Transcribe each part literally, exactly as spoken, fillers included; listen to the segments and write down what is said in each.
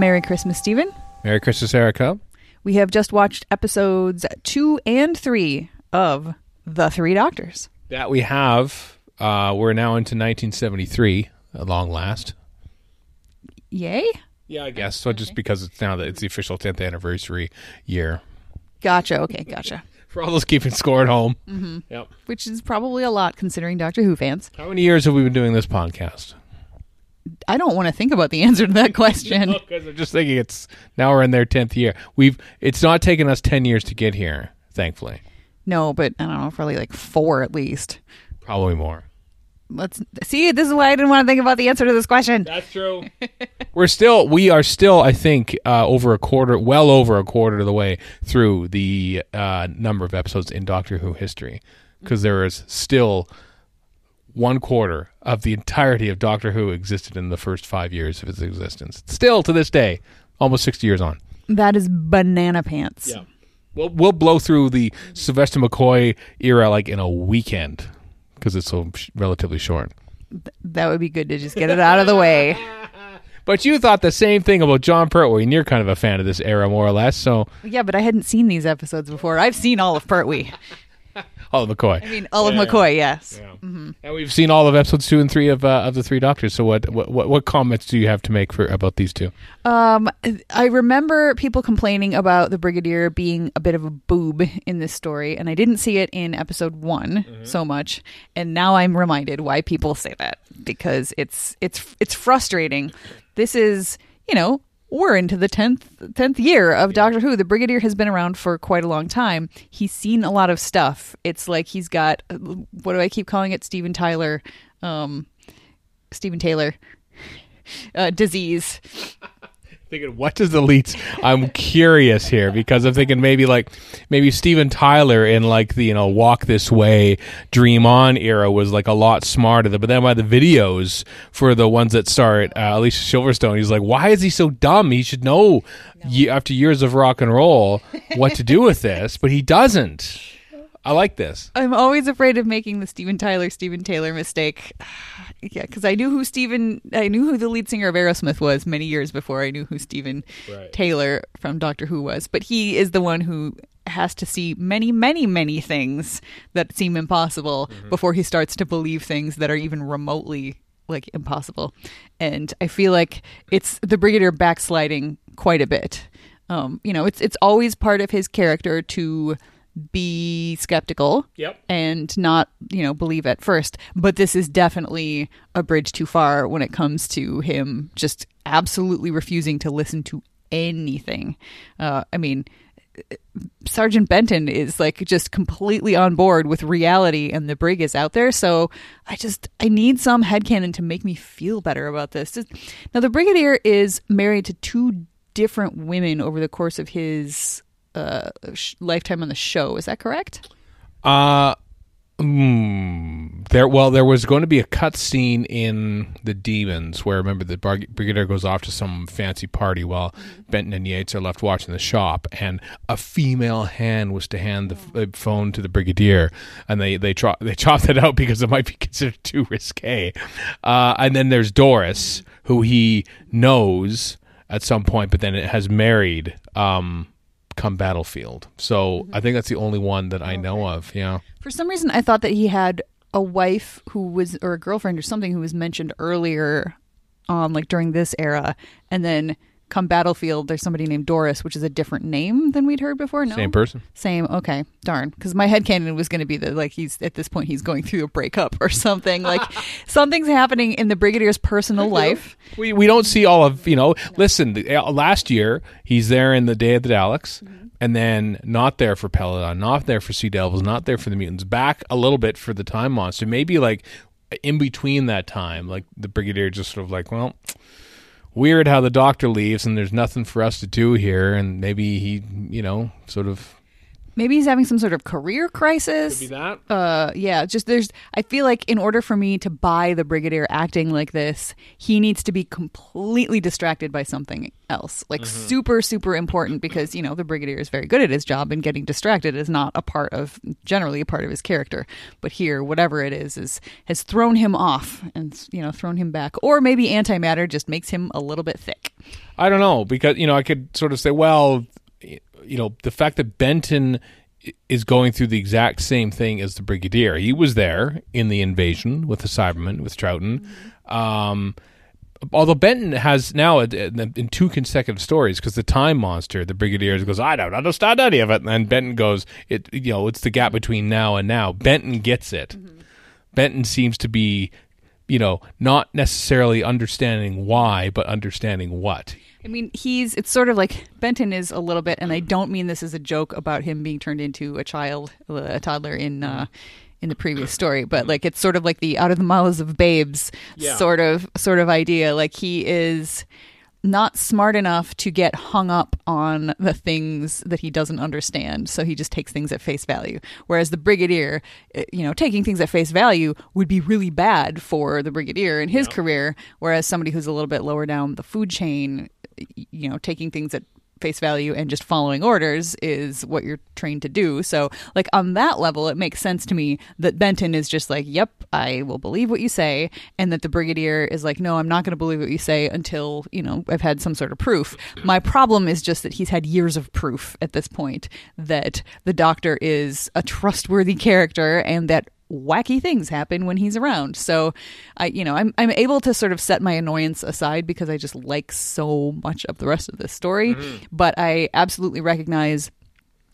Merry Christmas, Steven. Merry Christmas, Erica. We have just watched episodes two and three of The Three Doctors. That we have. Uh, we're now into nineteen seventy-three, at long last. Yay? Yeah, I guess. So okay. Just because it's now that it's the official tenth anniversary year. Gotcha. Okay, gotcha. For all those keeping score at home. Mm-hmm. Yep. Which is probably a lot considering Doctor Who fans. How many years have we been doing this podcast? I don't want to think about the answer to that question. Because no, I'm just thinking it's now we're in their tenth year. We've It's not taken us ten years to get here, thankfully. No, but I don't know, probably like four at least. Probably more. Let's see. This is why I didn't want to think about the answer to this question. That's true. We're still, we are still, I think, uh, over a quarter, well over a quarter of the way through the uh, number of episodes in Doctor Who history, because there is still one quarter of the entirety of Doctor Who existed in the first five years of its existence. Still to this day, almost sixty years on. That is banana pants. Yeah, we'll we'll blow through the Sylvester McCoy era like in a weekend. Because it's so sh- relatively short. Th- that would be good to just get it out of the way. But you thought the same thing about John Pertwee, and you're kind of a fan of this era, more or less. So yeah, but I hadn't seen these episodes before. I've seen all of Pertwee. All of McCoy. I mean, all yeah, of McCoy, yeah. Yes. Yeah. Mm-hmm. And we've seen all of episodes two and three of uh, of The Three Doctors. So what, what what what comments do you have to make for about these two? Um, I remember people complaining about the Brigadier being a bit of a boob in this story, and I didn't see it in episode one mm-hmm. so much. And now I'm reminded why people say that, because it's it's it's frustrating. This is, you know, we're into the tenth, tenth year of yeah. Doctor Who. The Brigadier has been around for quite a long time. He's seen a lot of stuff. It's like he's got, what do I keep calling it? Steven Tyler, um, Steven Taylor uh, disease. Thinking, what does the leads? I'm curious here because I'm thinking maybe like maybe Steven Tyler in like the, you know, Walk This Way, Dream On era was like a lot smarter. But then by the videos for the ones that star at uh, Alicia Silverstone, he's like, why is he so dumb? He should know no. ye- after years of rock and roll what to do with this, but he doesn't. I like this. I'm always afraid of making the Steven Tyler, Steven Taylor mistake. Yeah, because I knew who Steven, I knew who the lead singer of Aerosmith was many years before I knew who Steven right. Taylor from Doctor Who was. But he is the one who has to see many, many, many things that seem impossible mm-hmm. before he starts to believe things that are even remotely like impossible. And I feel like it's the Brigadier backsliding quite a bit. Um, you know, it's it's always part of his character to be skeptical yep. and not, you know, believe at first. But this is definitely a bridge too far when it comes to him just absolutely refusing to listen to anything. Uh, I mean, Sergeant Benton is like just completely on board with reality and the brig is out there. So I just, I need some headcanon to make me feel better about this. Just, now, the Brigadier is married to two different women over the course of his Uh, sh- lifetime on the show. Is that correct? Uh, mm, there. Well, there was going to be a cut scene in The Demons where, remember, the bar- Brigadier goes off to some fancy party while mm-hmm. Benton and Yates are left watching the shop, and a female hand was to hand the f- uh, phone to the Brigadier, and they they, tro- they chopped it out because it might be considered too risque. Uh, and then there's Doris, who he knows at some point, but then it has married um come Battlefield. So mm-hmm. I think that's the only one that I okay. know of. Yeah. For some reason, I thought that he had a wife who was, or a girlfriend or something who was mentioned earlier on, like during this era. And then come Battlefield, there's somebody named Doris, which is a different name than we'd heard before. No? Same person. Same. Okay. Darn. Because my headcanon was going to be that, like, he's at this point, he's going through a breakup or something. Like, something's happening in the Brigadier's personal life. We we don't see all of, you know, no. listen, the, uh, last year, he's there in the Day of the Daleks, mm-hmm. and then not there for Peladon, not there for Sea Devils, not there for the Mutants, back a little bit for the Time Monster. Maybe, like, in between that time, like, the Brigadier just sort of like, well, weird how the Doctor leaves and there's nothing for us to do here, and maybe he, you know, sort of Maybe he's having some sort of career crisis. Could be that. Uh, yeah, just there's. I feel like in order for me to buy the Brigadier acting like this, he needs to be completely distracted by something else, like mm-hmm. super, super important. Because you know the Brigadier is very good at his job, and getting distracted is not a part of generally a part of his character. But here, whatever it is, is has thrown him off, and you know thrown him back, or maybe antimatter just makes him a little bit thick. I don't know because you know I could sort of say, well. You know, the fact that Benton is going through the exact same thing as the Brigadier. He was there in the invasion with the Cybermen, with Troughton. Mm-hmm. Um, although Benton has now, a, in two consecutive stories, because the Time Monster, the Brigadier goes, I don't understand any of it. And then Benton goes, "It, you know, it's the gap between now and now." Benton gets it. Mm-hmm. Benton seems to be, you know, not necessarily understanding why, but understanding what. I mean, he's, it's sort of like Benton is a little bit, and I don't mean this as a joke about him being turned into a child, a toddler in uh, in the previous story, but like it's sort of like the out of the mouths of babes yeah. sort of sort of idea. Like he is not smart enough to get hung up on the things that he doesn't understand, so he just takes things at face value. Whereas the Brigadier, you know, taking things at face value would be really bad for the Brigadier in his yeah. career, whereas somebody who's a little bit lower down the food chain, you know, taking things at face value and just following orders is what you're trained to do. So, like, on that level, it makes sense to me that Benton is just like, yep, I will believe what you say. And that the Brigadier is like, no, I'm not going to believe what you say until, you know, I've had some sort of proof. My problem is just that he's had years of proof at this point that the Doctor is a trustworthy character and that wacky things happen when he's around. So I, you know, I'm I'm able to sort of set my annoyance aside because I just like so much of the rest of this story. Mm-hmm. But I absolutely recognize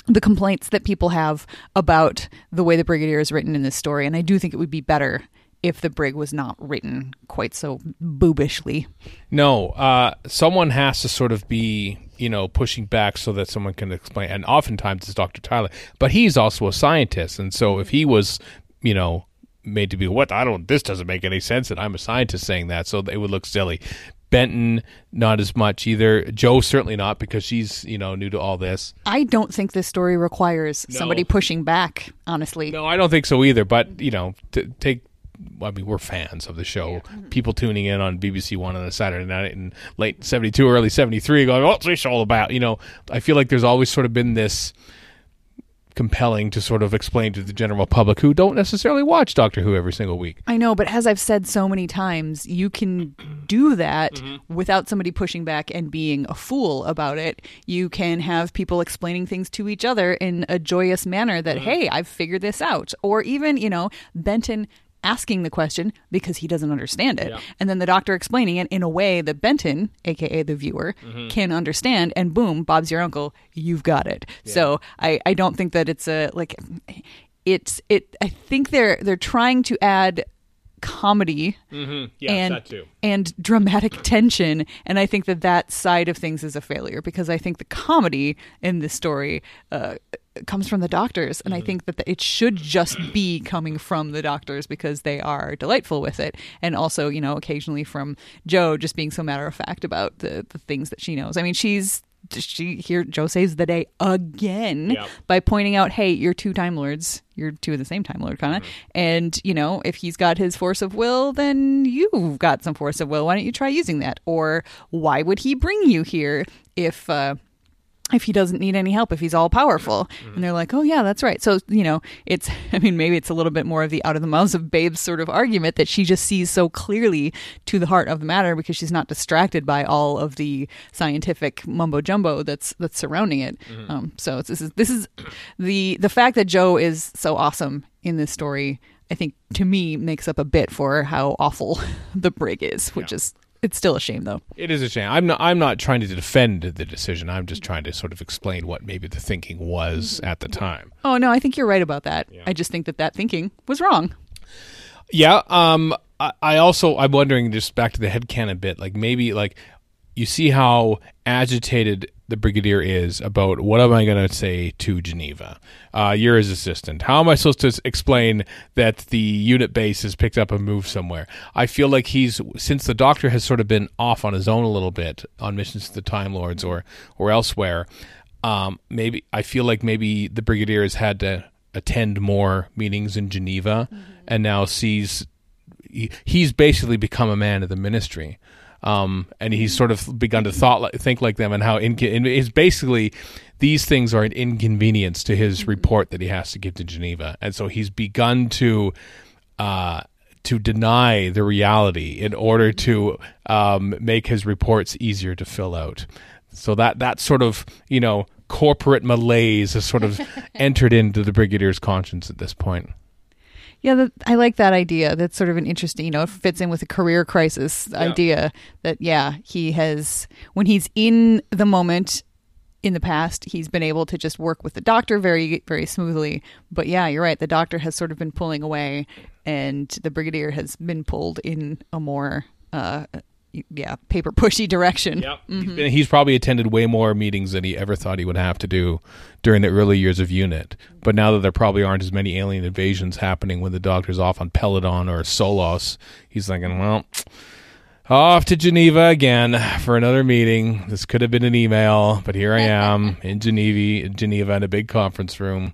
the complaints that people have about the way the Brigadier is written in this story. And I do think it would be better if the Brig was not written quite so boobishly. No, uh, someone has to sort of be, you know, pushing back so that someone can explain. And oftentimes it's Doctor Tyler, but he's also a scientist. And so if he was, you know, made to be what I don't. This doesn't make any sense, and I'm a scientist saying that, so it would look silly. Benton, not as much either. Joe, certainly not, because she's, you know, new to all this. I don't think this story requires no. somebody pushing back. Honestly, no, I don't think so either. But you know, t- take. I mean, we're fans of the show. Yeah. People tuning in on B B C One on a Saturday night in late seventy-two, early seventy-three, going, "What's this all about?" You know, I feel like there's always sort of been this compelling to sort of explain to the general public who don't necessarily watch Doctor Who every single week. I know, but as I've said so many times, you can do that mm-hmm. without somebody pushing back and being a fool about it. You can have people explaining things to each other in a joyous manner that, mm-hmm. hey, I've figured this out. Or even, you know, Benton asking the question because he doesn't understand it. Yeah. And then the Doctor explaining it in a way that Benton, a k a the viewer, mm-hmm. can understand. And boom, Bob's your uncle. You've got it. Yeah. So I, I don't think that it's a, like, it's, it, I think they're, they're trying to add comedy mm-hmm. yeah, and, that too. and dramatic tension. And I think that that side of things is a failure because I think the comedy in this story, uh, comes from the Doctors, and mm-hmm. I think that the, it should just be coming from the Doctors because they are delightful with it, and also, you know, occasionally from Jo just being so matter of fact about the, the things that she knows. I mean, she's she here Jo saves the day again yep. by pointing out, hey, you're two Time Lords, you're two of the same Time Lord kind of, mm-hmm. and you know, if he's got his force of will, then you've got some force of will. Why don't you try using that? Or why would he bring you here if uh if he doesn't need any help, if he's all powerful? Mm-hmm. And they're like, oh yeah, that's right. So, you know, it's, I mean, maybe it's a little bit more of the out of the mouths of babes sort of argument that she just sees so clearly to the heart of the matter because she's not distracted by all of the scientific mumbo jumbo that's, that's surrounding it. Mm-hmm. Um, so it's, this is, this is the, the fact that Jo is so awesome in this story, I think to me makes up a bit for how awful the Brig is, which yeah. is, it's still a shame, though. It is a shame. I'm not. I'm not trying to defend the decision. I'm just trying to sort of explain what maybe the thinking was at the time. Oh no, I think you're right about that. Yeah. I just think that that thinking was wrong. Yeah. Um. I, I also. I'm wondering. Just back to the headcanon bit. Like maybe. Like you see how agitated the Brigadier is about what am I going to say to Geneva? Uh, you're his assistant. How am I supposed to explain that the unit base is picked up and moved somewhere? I feel like he's, since the Doctor has sort of been off on his own a little bit on missions to the Time Lords or, or elsewhere, Um, maybe I feel like maybe the Brigadier has had to attend more meetings in Geneva, mm-hmm. and now sees he, he's basically become a man of the Ministry. Um, and he's sort of begun to thought, think like them, and how in, it's basically these things are an inconvenience to his mm-hmm. report that he has to give to Geneva, and so he's begun to uh, to deny the reality in order to um, make his reports easier to fill out. So that that sort of you know corporate malaise has sort of entered into the Brigadier's conscience at this point. Yeah, that, I like that idea. That's sort of an interesting, you know, it fits in with a career crisis yeah. idea that, yeah, he has, when he's in the moment in the past, he's been able to just work with the Doctor very, very smoothly. But yeah, you're right. The Doctor has sort of been pulling away and the Brigadier has been pulled in a more, uh, yeah, paper pushy direction. Yeah. Mm-hmm. He's probably attended way more meetings than he ever thought he would have to do during the early years of UNIT, but now that there probably aren't as many alien invasions happening when the Doctor's off on Peladon or Solos, he's thinking, well, off to Geneva again for another meeting. This could have been an email, but here I am in Geneva, Geneva in a big conference room.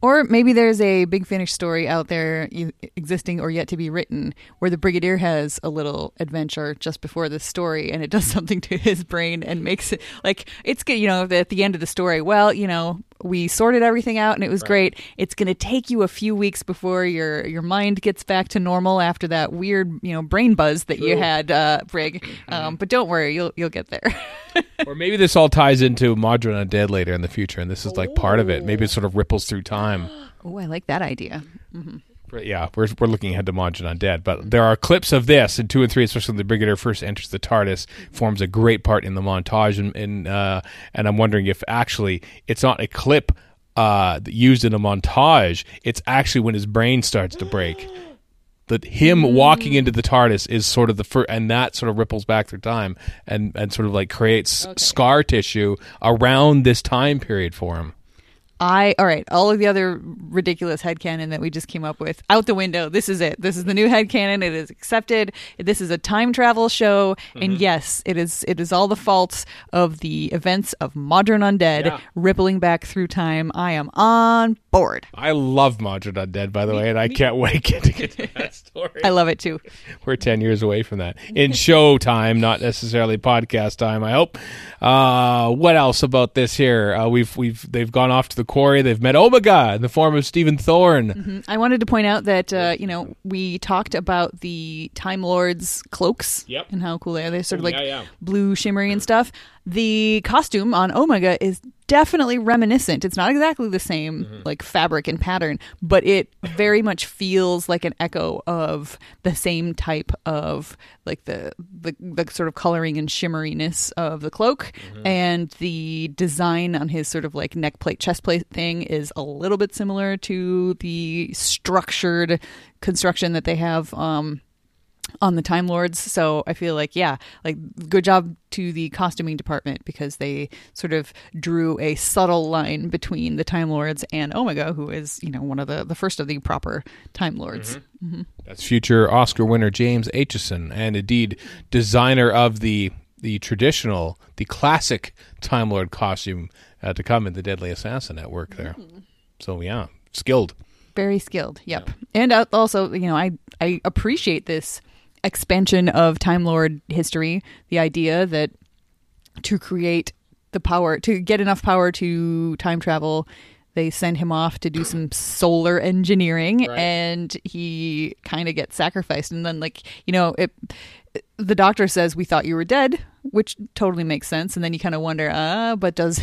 Or maybe there's a big Finnish story out there existing or yet to be written where the Brigadier has a little adventure just before this story and it does something to his brain and makes it like it's good, you know, at the end of the story. Well, you know, we sorted everything out and it was right. great. It's going to take you a few weeks before your, your mind gets back to normal after that weird, you know, brain buzz that True. you had, uh, Brig. Mm-hmm. Um, but don't worry, you'll you'll get there. Or maybe this all ties into Mawdryn Undead later in the future, and this is like Ooh. part of it. Maybe it sort of ripples through time. Oh, I like that idea. Mm-hmm. Yeah, we're we're looking ahead to Mawdryn Undead, but there are clips of this in two and three, especially when the Brigadier first enters the TARDIS, forms a great part in the montage, and and, uh, and I'm wondering if actually it's not a clip uh, used in a montage; it's actually when his brain starts to break. That him walking into the TARDIS is sort of the first, and that sort of ripples back through time and, and sort of like creates okay. scar tissue around this time period for him. I, all right, all of the other ridiculous headcanon that we just came up with, out the window. This is it. This is the new headcanon. It is accepted. This is a time travel show. Mm-hmm. And yes, it is It is all the faults of the events of Mawdryn Undead yeah. rippling back through time. I am on board. I love Mawdryn Undead, by the me, way, and me. I can't wait to get to that story. I love it, too. We're ten years away from that. In show time, not necessarily podcast time, I hope. Uh, what else about this here? Uh, we've we've They've gone off to the quarry. They've met Omega in the form of Stephen Thorne. Mm-hmm. I wanted to point out that uh, you know we talked about the Time Lords cloaks yep. and how cool they are. They're sort of like yeah, yeah. blue, shimmery, and stuff. The costume on Omega is definitely reminiscent. It's not exactly the same mm-hmm. like fabric and pattern, but it very much feels like an echo of the same type of like the the, the sort of coloring and shimmeriness of the cloak, mm-hmm. and the design on his sort of like neck plate, chest plate thing is a little bit similar to the structured construction that they have um on the Time Lords. So I feel like, yeah, like good job to the costuming department because they sort of drew a subtle line between the Time Lords and Omega, who is, you know, one of the, the first of the proper Time Lords. Mm-hmm. Mm-hmm. That's future Oscar winner James Aitchison, and indeed designer of the the traditional, the classic Time Lord costume uh, to come in the Deadly Assassin at work there. Mm-hmm. So yeah, skilled. Very skilled, yep. Yeah. And also, you know, I, I appreciate this expansion of Time Lord history, the idea that to create the power, to get enough power to time travel, they send him off to do some solar engineering right. and he kind of gets sacrificed. And then like, you know, it, the Doctor says, we thought you were dead, which totally makes sense. And then you kind of wonder, uh, but does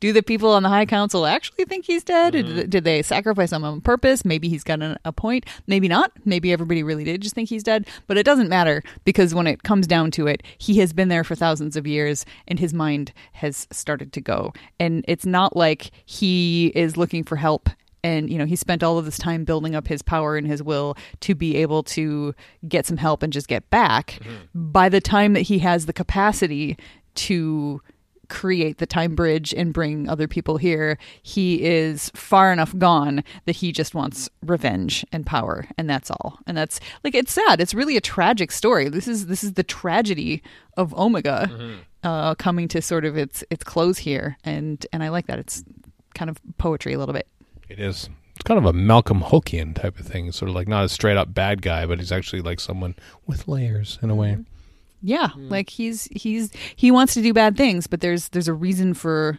do the people on the High Council actually think he's dead? Mm-hmm. Did, did they sacrifice him on purpose? Maybe he's got an, a point. Maybe not. Maybe everybody really did just think he's dead. But it doesn't matter because when it comes down to it, he has been there for thousands of years and his mind has started to go. And it's not like he is looking for help. And, you know, he spent all of this time building up his power and his will to be able to get some help and just get back. Mm-hmm. By the time that he has the capacity to create the time bridge and bring other people here. He is far enough gone that he just wants revenge and power, and that's all. And that's, like, it's sad. It's really a tragic story. This is this is the tragedy of Omega mm-hmm. uh, coming to sort of its its close here, and and I like that. It's kind of poetry a little bit. It is. It's kind of a Malcolm Hulkian type of thing. Sort of like not a straight up bad guy, but he's actually like someone with layers in a way. Mm-hmm. Yeah, mm. like he's he's he wants to do bad things, but there's there's a reason for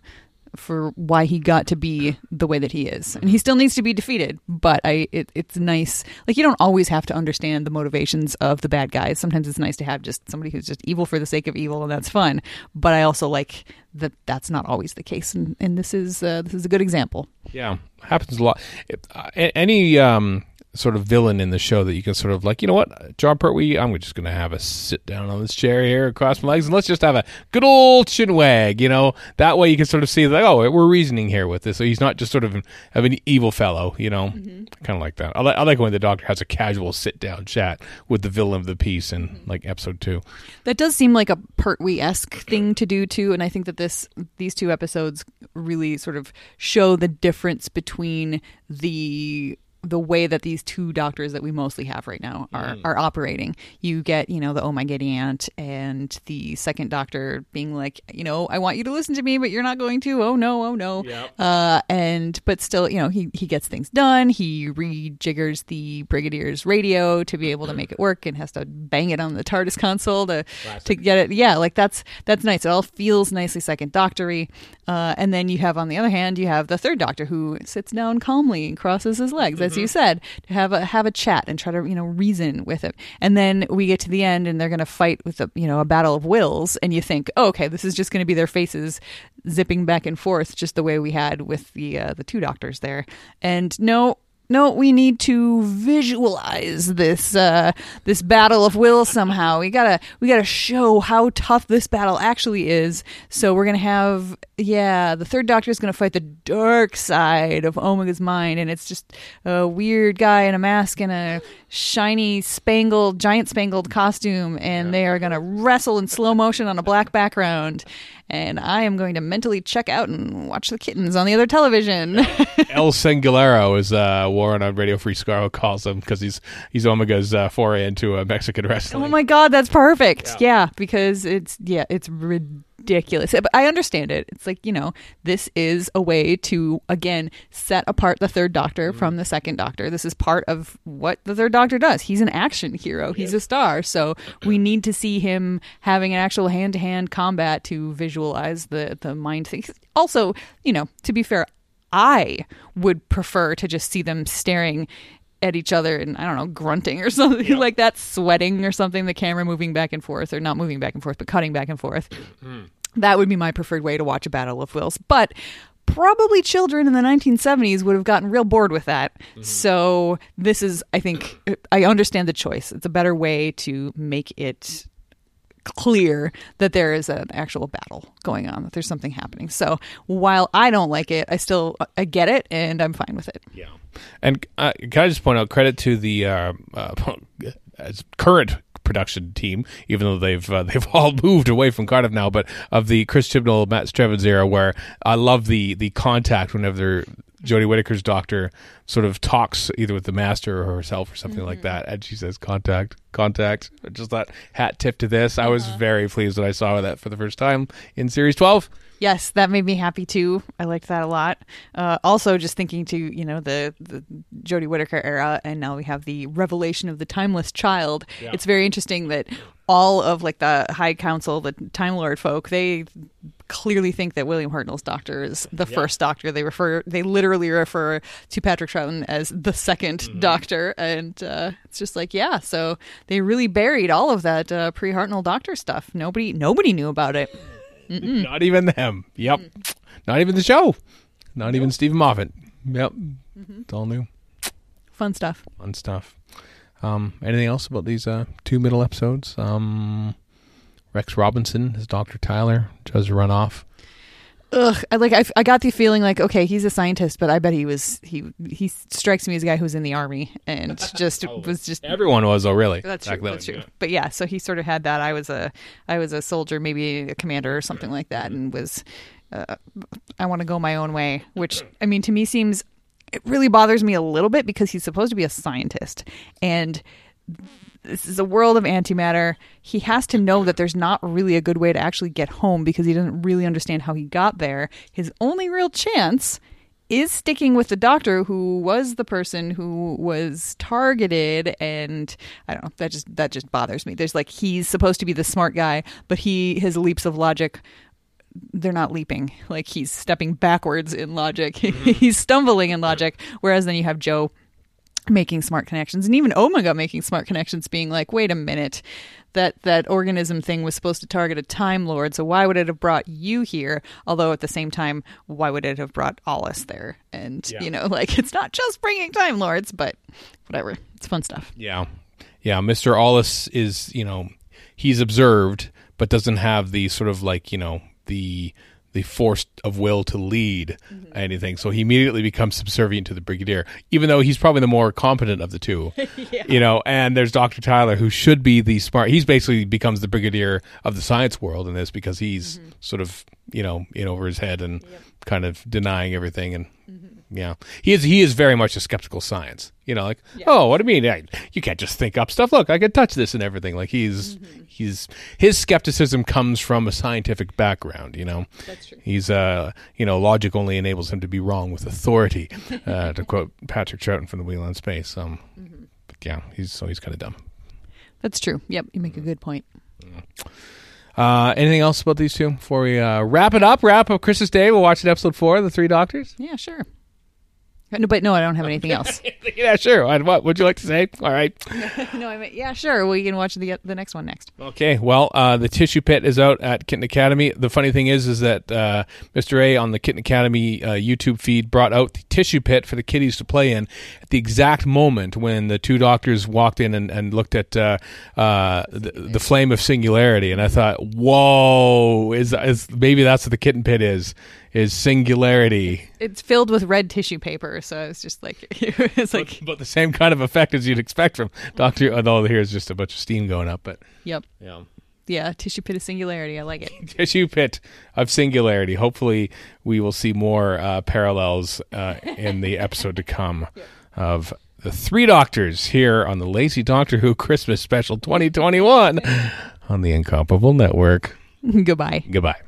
for why he got to be the way that he is, and he still needs to be defeated. But I, it, it's nice. Like, you don't always have to understand the motivations of the bad guys. Sometimes it's nice to have just somebody who's just evil for the sake of evil, and that's fun. But I also like that that's not always the case, and, and this is uh, this is a good example. Yeah, happens a lot. Any. Um... sort of villain in the show that you can sort of like, you know what, John Pertwee, I'm just going to have a sit down on this chair here across my legs and let's just have a good old chin wag, you know? That way you can sort of see, like, oh, we're reasoning here with this. So he's not just sort of an, of an evil fellow, you know? Mm-hmm. Kind of like that. I, li- I like when the Doctor has a casual sit-down chat with the villain of the piece in, mm-hmm. like, episode two. That does seem like a Pertwee-esque thing to do, too, and I think that this these two episodes really sort of show the difference between the... the way that these two doctors that we mostly have right now are, mm. are operating. You get, you know, the oh my giddy aunt and the second doctor being like, you know, I want you to listen to me, but you're not going to. Oh no, oh no. Yep. Uh, and but still, you know, he, he gets things done. He rejiggers the Brigadier's radio to be able to make it work and has to bang it on the TARDIS console to Classic. to get it. Yeah, like that's that's nice. It all feels nicely second doctory. Uh, and then you have, on the other hand, you have the third doctor who sits down calmly and crosses his legs. That's you said, to have a have a chat and try to, you know, reason with it. And then we get to the end and they're going to fight with a, you know, a battle of wills, and you think, oh, okay, this is just going to be their faces zipping back and forth just the way we had with the uh, the two doctors there. And no no we need to visualize this uh, this battle of wills somehow. We got to we got to show how tough this battle actually is. So we're going to have Yeah, the third doctor is going to fight the dark side of Omega's mind, and it's just a weird guy in a mask and a shiny spangled, giant spangled costume, and they are going to wrestle in slow motion on a black background, and I am going to mentally check out and watch the kittens on the other television. El Singulero is uh, Warren on Radio Free Scarlet calls him, because he's he's Omega's uh, foray into uh, Mexican wrestling. Oh my God, that's perfect! Yeah, yeah because it's yeah, it's ridiculous. Ridiculous, but I understand it. It's like, you know, this is a way to, again, set apart the third doctor mm. from the second doctor. This is part of what the third doctor does. He's an action hero. He's yeah. a star. So we need to see him having an actual hand-to-hand combat to visualize the, the mind thing. Also, you know, to be fair, I would prefer to just see them staring at each other and, I don't know, grunting or something yeah. like that, sweating or something, the camera moving back and forth, or not moving back and forth, but cutting back and forth. Mm. That would be my preferred way to watch a battle of wills. But probably children in the nineteen seventies would have gotten real bored with that. Mm-hmm. So this is, I think, I understand the choice. It's a better way to make it clear that there is an actual battle going on, that there's something happening. So while I don't like it, I still I get it, and I'm fine with it. Yeah. And uh, can I just point out, credit to the uh, uh, current production team, even though they've uh, they've all moved away from Cardiff now, but of the Chris Chibnall, Matt Strevens era, where I love the the contact whenever Jodie Whittaker's doctor sort of talks either with the master or herself or something mm-hmm. like that, and she says contact contact just that hat tip to this. Uh-huh. I was very pleased that I saw that for the first time in series twelve. Yes, that made me happy too. I liked that a lot. Uh, also, just thinking to, you know, the, the Jodie Whittaker era, and now we have the revelation of the timeless child. Yeah. It's very interesting that all of, like, the High Council, the Time Lord folk, they clearly think that William Hartnell's doctor is the yeah. first doctor. They refer, they literally refer to Patrick Troughton as the second mm-hmm. doctor, and uh, it's just like, yeah. So they really buried all of that uh, pre-Hartnell doctor stuff. Nobody, nobody knew about it. Mm-mm. Not even them. Yep. Mm. Not even the show. Not nope. even Stephen Moffat. Yep. Mm-hmm. It's all new. Fun stuff. Fun stuff. Um, anything else about these uh, two middle episodes? Um, Rex Robinson as Doctor Tyler does run off. Ugh, I like I, I got the feeling like, okay, he's a scientist, but I bet he was he he strikes me as a guy who was in the army and just oh, was just everyone was oh really that's exactly. true that's true yeah. But yeah, so he sort of had that I was a I was a soldier, maybe a commander or something like that, and was uh, I want to go my own way, which I mean to me seems it really bothers me a little bit because he's supposed to be a scientist and. This is a world of antimatter. He has to know that there's not really a good way to actually get home because he doesn't really understand how he got there. His only real chance is sticking with the doctor who was the person who was targeted. And I don't know, that just that just bothers me. There's like he's supposed to be the smart guy, but he his leaps of logic, they're not leaping. Like he's stepping backwards in logic. He's stumbling in logic. Whereas then you have Joe making smart connections, and even Omega making smart connections, being like, wait a minute, that that organism thing was supposed to target a Time Lord, so why would it have brought you here? Although at the same time, why would it have brought Allus there? And yeah. you know, like, it's not just bringing Time Lords, but whatever, it's fun stuff. Yeah, yeah. Mister Allus is, you know, he's observed, but doesn't have the sort of like, you know, the the force of will to lead mm-hmm. anything. So he immediately becomes subservient to the Brigadier, even though he's probably the more competent of the two, yeah. you know, and there's Doctor Tyler who should be the smart, he's basically becomes the Brigadier of the science world in this because he's mm-hmm. sort of, you know, in over his head and yep. kind of denying everything. And mm-hmm. yeah, he is, he is very much a skeptical science, you know, like, yeah. oh, what do you mean? I, you can't just think up stuff. Look, I could touch this and everything. Like he's, mm-hmm. he's, his skepticism comes from a scientific background, you know. That's true. He's, uh, you know, logic only enables him to be wrong with authority, uh, to quote Patrick Troughton from the Wheel in Space. Um, mm-hmm. but yeah, he's, so he's kind of dumb. That's true. Yep. You make a good point. Mm-hmm. Uh, anything else about these two before we uh, wrap it up? Wrap up Christmas Day. We'll watch it episode four, The Three Doctors. Yeah, sure. No, but no, I don't have anything else. Yeah, sure. What would you like to say? All right. No, I mean, yeah, sure. We can watch the the next one next. Okay. Well, uh, the Tissue Pit is out at Kitten Academy. The funny thing is, is that uh, Mister A on the Kitten Academy uh, YouTube feed brought out the Tissue Pit for the kiddies to play in at the exact moment when the two doctors walked in and, and looked at uh, uh, the, the Flame of Singularity, and I thought, whoa, is is maybe that's what the Kitten Pit is. Is singularity. It's filled with red tissue paper, so it's just like it's like but, but the same kind of effect as you'd expect from Doctor although here's just a bunch of steam going up, but Yep. Yeah. Yeah, Tissue Pit of Singularity. I like it. Tissue Pit of Singularity. Hopefully we will see more uh, parallels uh, in the episode to come yep. of The Three Doctors here on the Lazy Doctor Who Christmas Special twenty twenty-one on the Incomparable Network. Goodbye. Goodbye.